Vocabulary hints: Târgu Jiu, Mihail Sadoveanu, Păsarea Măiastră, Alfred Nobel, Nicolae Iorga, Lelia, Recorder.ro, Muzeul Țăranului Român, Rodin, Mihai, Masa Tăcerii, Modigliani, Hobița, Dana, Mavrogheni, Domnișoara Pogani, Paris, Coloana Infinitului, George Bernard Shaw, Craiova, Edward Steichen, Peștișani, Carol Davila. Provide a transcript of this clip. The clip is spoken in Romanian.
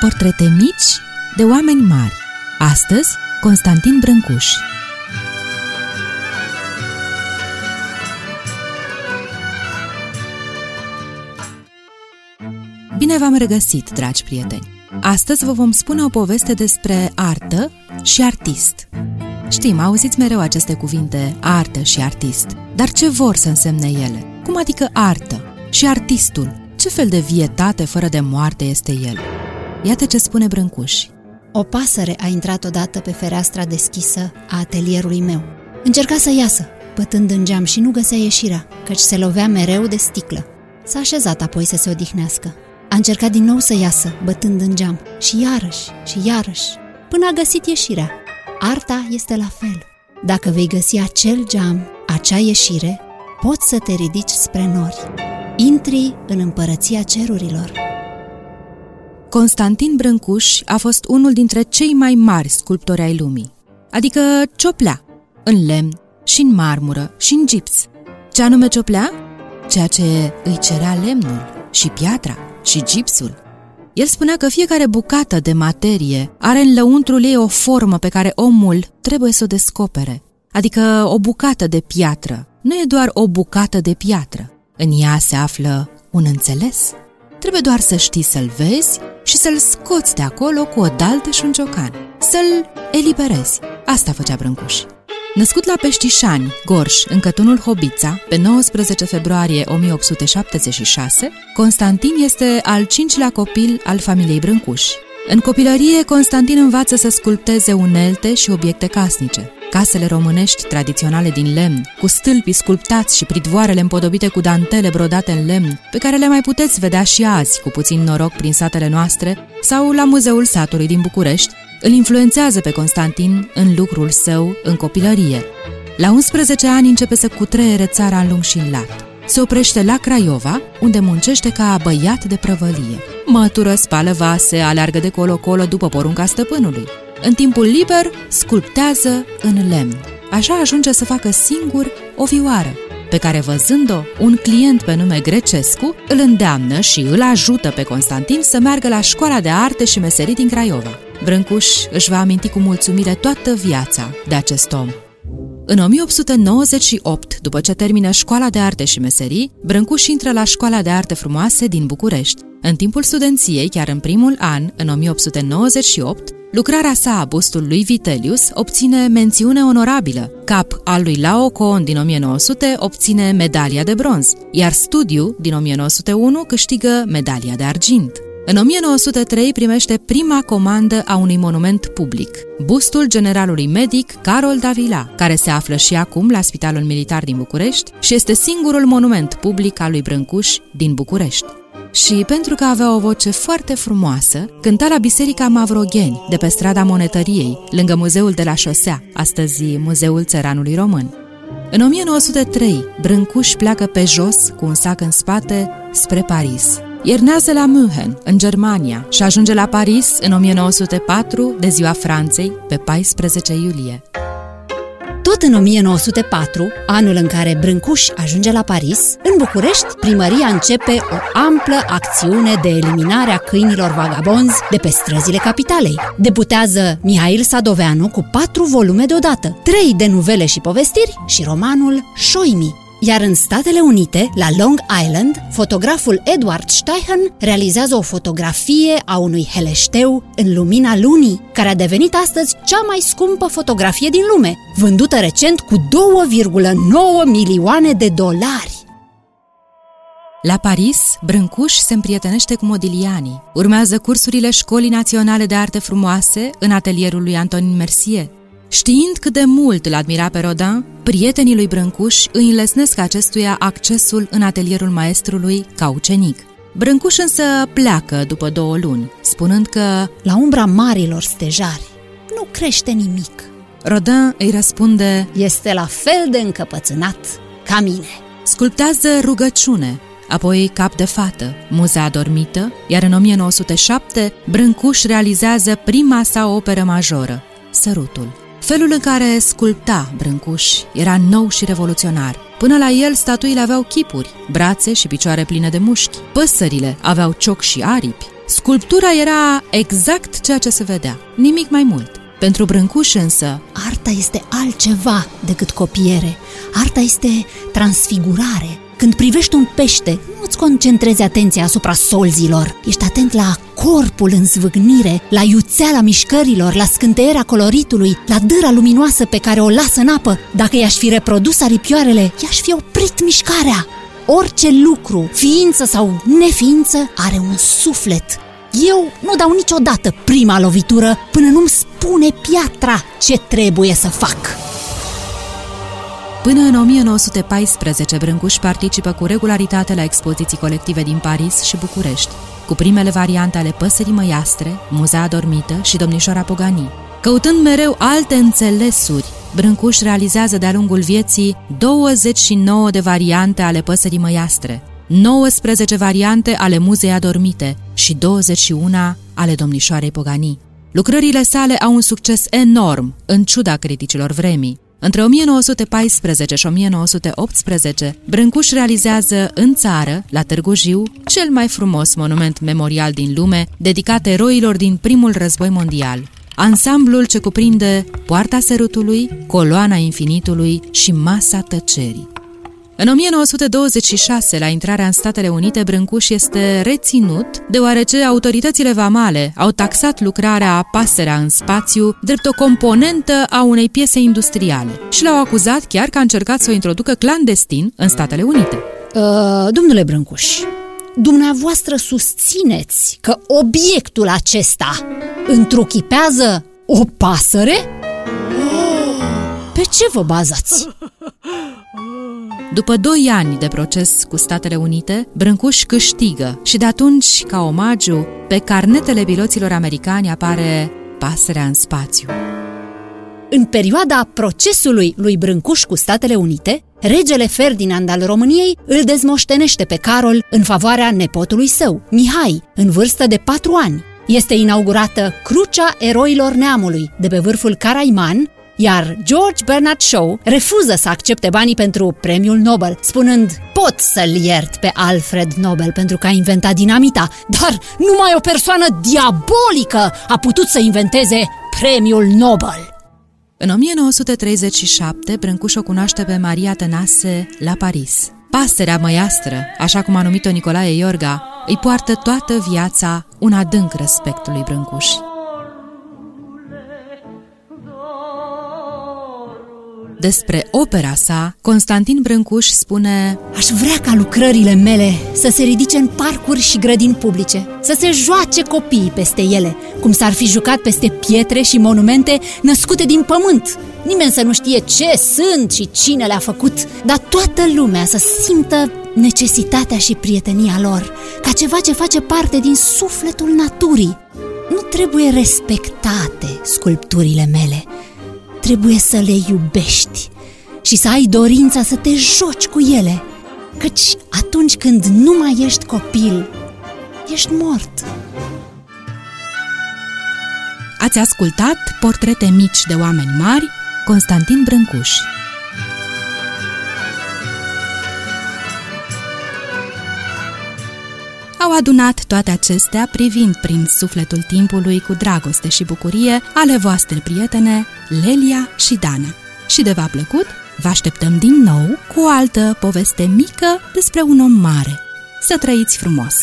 Portrete mici de oameni mari. Astăzi, Constantin Brâncuși. Bine v-am regăsit, dragi prieteni! Astăzi vă vom spune o poveste despre artă și artist. Știm, auziți mereu aceste cuvinte, artă și artist, dar ce vor să însemne ele? Cum adică artă și artistul? Ce fel de vietate fără de moarte este el? Iată ce spune Brâncuși. O pasăre a intrat odată pe fereastra deschisă a atelierului meu. Încerca să iasă, bătând în geam și nu găsea ieșirea, căci se lovea mereu de sticlă. S-a așezat apoi să se odihnească. A încercat din nou să iasă, bătând în geam, și iarăși, și iarăși, până a găsit ieșirea. Arta este la fel. Dacă vei găsi acel geam, acea ieșire, poți să te ridici spre nori. Intri în împărăția cerurilor. Constantin Brâncuși a fost unul dintre cei mai mari sculptori ai lumii, adică cioplea, în lemn, și în marmură, și în gips. Ce anume cioplea? Ceea ce îi cerea lemnul, și piatra, și gipsul. El spunea că fiecare bucată de materie are în lăuntrul ei o formă pe care omul trebuie să o descopere. Adică o bucată de piatră nu e doar o bucată de piatră. În ea se află un înțeles. Trebuie doar să știi să-l vezi și să-l scoți de acolo cu o daltă și un ciocan. Să-l eliberezi. Asta făcea Brâncuși. Născut la Peștișani, Gorj, în cătunul Hobița, pe 19 februarie 1876, Constantin este al cincilea copil al familiei Brâncuși. În copilărie, Constantin învață să sculpteze unelte și obiecte casnice. Casele românești tradiționale din lemn, cu stâlpii sculptați și pridvoarele împodobite cu dantele brodate în lemn, pe care le mai puteți vedea și azi, cu puțin noroc, prin satele noastre sau la Muzeul Satului din București, îl influențează pe Constantin în lucrul său în copilărie. La 11 ani începe să cutreiere țara în lung și în lat. Se oprește la Craiova, unde muncește ca băiat de prăvălie. Mătură, spală vase, aleargă de colo-colo după porunca stăpânului. În timpul liber, sculptează în lemn. Așa ajunge să facă singur o vioară, pe care, văzând-o, un client pe nume Grecescu îl îndeamnă și îl ajută pe Constantin să meargă la Școala de Arte și Meserii din Craiova. Brâncuși își va aminti cu mulțumire toată viața de acest om. În 1898, după ce termină Școala de Arte și Meserii, Brâncuși intră la Școala de Arte Frumoase din București. În timpul studenției, chiar în primul an, în 1898, lucrarea sa, Bustul lui Vitellius, obține mențiune onorabilă. Cap al lui Laocoon din 1900 obține medalia de bronz, iar Studiu din 1901 câștigă medalia de argint. În 1903 primește prima comandă a unui monument public, bustul generalului medic Carol Davila, care se află și acum la Spitalul Militar din București și este singurul monument public al lui Brâncuși din București. Și pentru că avea o voce foarte frumoasă, cânta la biserica Mavrogheni, de pe strada Monetăriei, lângă muzeul de la șosea, astăzi Muzeul Țăranului Român. În 1903, Brâncuși pleacă pe jos, cu un sac în spate, spre Paris. Iernează la München, în Germania, și ajunge la Paris în 1904, de ziua Franței, pe 14 iulie. Tot în 1904, anul în care Brâncuși ajunge la Paris, în București, primăria începe o amplă acțiune de eliminare a câinilor vagabonzi de pe străzile capitalei. Debutează Mihail Sadoveanu cu 4 volume deodată, 3 de nuvele și povestiri și romanul Șoimii. Iar în Statele Unite, la Long Island, fotograful Edward Steichen realizează o fotografie a unui heleșteu în lumina lunii, care a devenit astăzi cea mai scumpă fotografie din lume, vândută recent cu 2,9 milioane de dolari. La Paris, Brâncuși se împrietenește cu Modigliani. Urmează cursurile Școlii Naționale de Arte Frumoase în atelierul lui Antonin Mercier. Știind cât de mult îl admira pe Rodin, prietenii lui Brâncuși îi înlesnesc acestuia accesul în atelierul maestrului ca ucenic. Brâncuși însă pleacă după 2 luni, spunând că la umbra marilor stejari nu crește nimic. Rodin îi răspunde: este la fel de încăpățânat ca mine. Sculptează Rugăciune, apoi Cap de fată, Muza Adormită, iar în 1907 Brâncuși realizează prima sa operă majoră, Sărutul. Felul în care sculpta Brâncuși era nou și revoluționar. Până la el, statuile aveau chipuri, brațe și picioare pline de mușchi. Păsările aveau cioc și aripi. Sculptura era exact ceea ce se vedea, nimic mai mult. Pentru Brâncuși însă, arta este altceva decât copiere. Arta este transfigurare. Când privești un pește, nu-ți concentrezi atenția asupra solzilor. Ești atent la corpul în zvâgnire, la iuțeala mișcărilor, la scânteierea coloritului, la dâra luminoasă pe care o lasă în apă. Dacă i-aș fi reprodus aripioarele, i-aș fi oprit mișcarea. Orice lucru, ființă sau neființă, are un suflet. Eu nu dau niciodată prima lovitură până nu-mi spune piatra ce trebuie să fac. Până în 1914, Brâncuși participă cu regularitate la expoziții colective din Paris și București, cu primele variante ale Păsării Măiastre, Muza Adormită și Domnișoara Pogani. Căutând mereu alte înțelesuri, Brâncuși realizează de-a lungul vieții 29 de variante ale Păsării Măiastre, 19 variante ale Muzei Adormite și 21 ale Domnișoarei Pogani. Lucrările sale au un succes enorm, în ciuda criticilor vremii. Între 1914 și 1918, Brâncuși realizează în țară, la Târgu Jiu, cel mai frumos monument memorial din lume, dedicat eroilor din Primul Război Mondial. Ansamblul ce cuprinde Poarta Sărutului, Coloana Infinitului și Masa Tăcerii. În 1926, la intrarea în Statele Unite, Brâncuși este reținut, deoarece autoritățile vamale au taxat lucrarea Pasărea în spațiu drept o componentă a unei piese industriale și l-au acuzat chiar că a încercat să o introducă clandestin în Statele Unite. Domnule Brâncuși, dumneavoastră susțineți că obiectul acesta întruchipează o pasăre? Pe ce vă bazați? După 2 ani de proces cu Statele Unite, Brâncuși câștigă și de atunci, ca omagiu, pe carnetele piloților americani apare Pasărea în spațiu. În perioada procesului lui Brâncuși cu Statele Unite, regele Ferdinand al României îl dezmoștenește pe Carol în favoarea nepotului său, Mihai, în vârstă de 4 ani. Este inaugurată Crucea Eroilor Neamului, de pe vârful Caraiman, iar George Bernard Shaw refuză să accepte banii pentru premiul Nobel, spunând: pot să-l iert pe Alfred Nobel pentru că a inventat dinamita, dar numai o persoană diabolică a putut să inventeze premiul Nobel. În 1937, Brâncuși o cunoaște pe Maria Tănase la Paris. Pasărea Măiastră, așa cum a numit-o Nicolae Iorga, îi poartă toată viața un adânc respect lui Brâncuși. Despre opera sa, Constantin Brâncuși spune: aș vrea ca lucrările mele să se ridice în parcuri și grădini publice, să se joace copiii peste ele, cum s-ar fi jucat peste pietre și monumente născute din pământ. Nimeni să nu știe ce sunt și cine le-a făcut, dar toată lumea să simtă necesitatea și prietenia lor, ca ceva ce face parte din sufletul naturii. Nu trebuie respectate sculpturile mele, trebuie să le iubești și să ai dorința să te joci cu ele, căci atunci când nu mai ești copil, ești mort. Ați ascultat Portrete mici de oameni mari, Constantin Brâncuși. Au adunat toate acestea privind prin sufletul timpului cu dragoste și bucurie ale voastre prietene Lelia și Dana. Și de v-a plăcut, vă așteptăm din nou cu o altă poveste mică despre un om mare. Să trăiți frumos!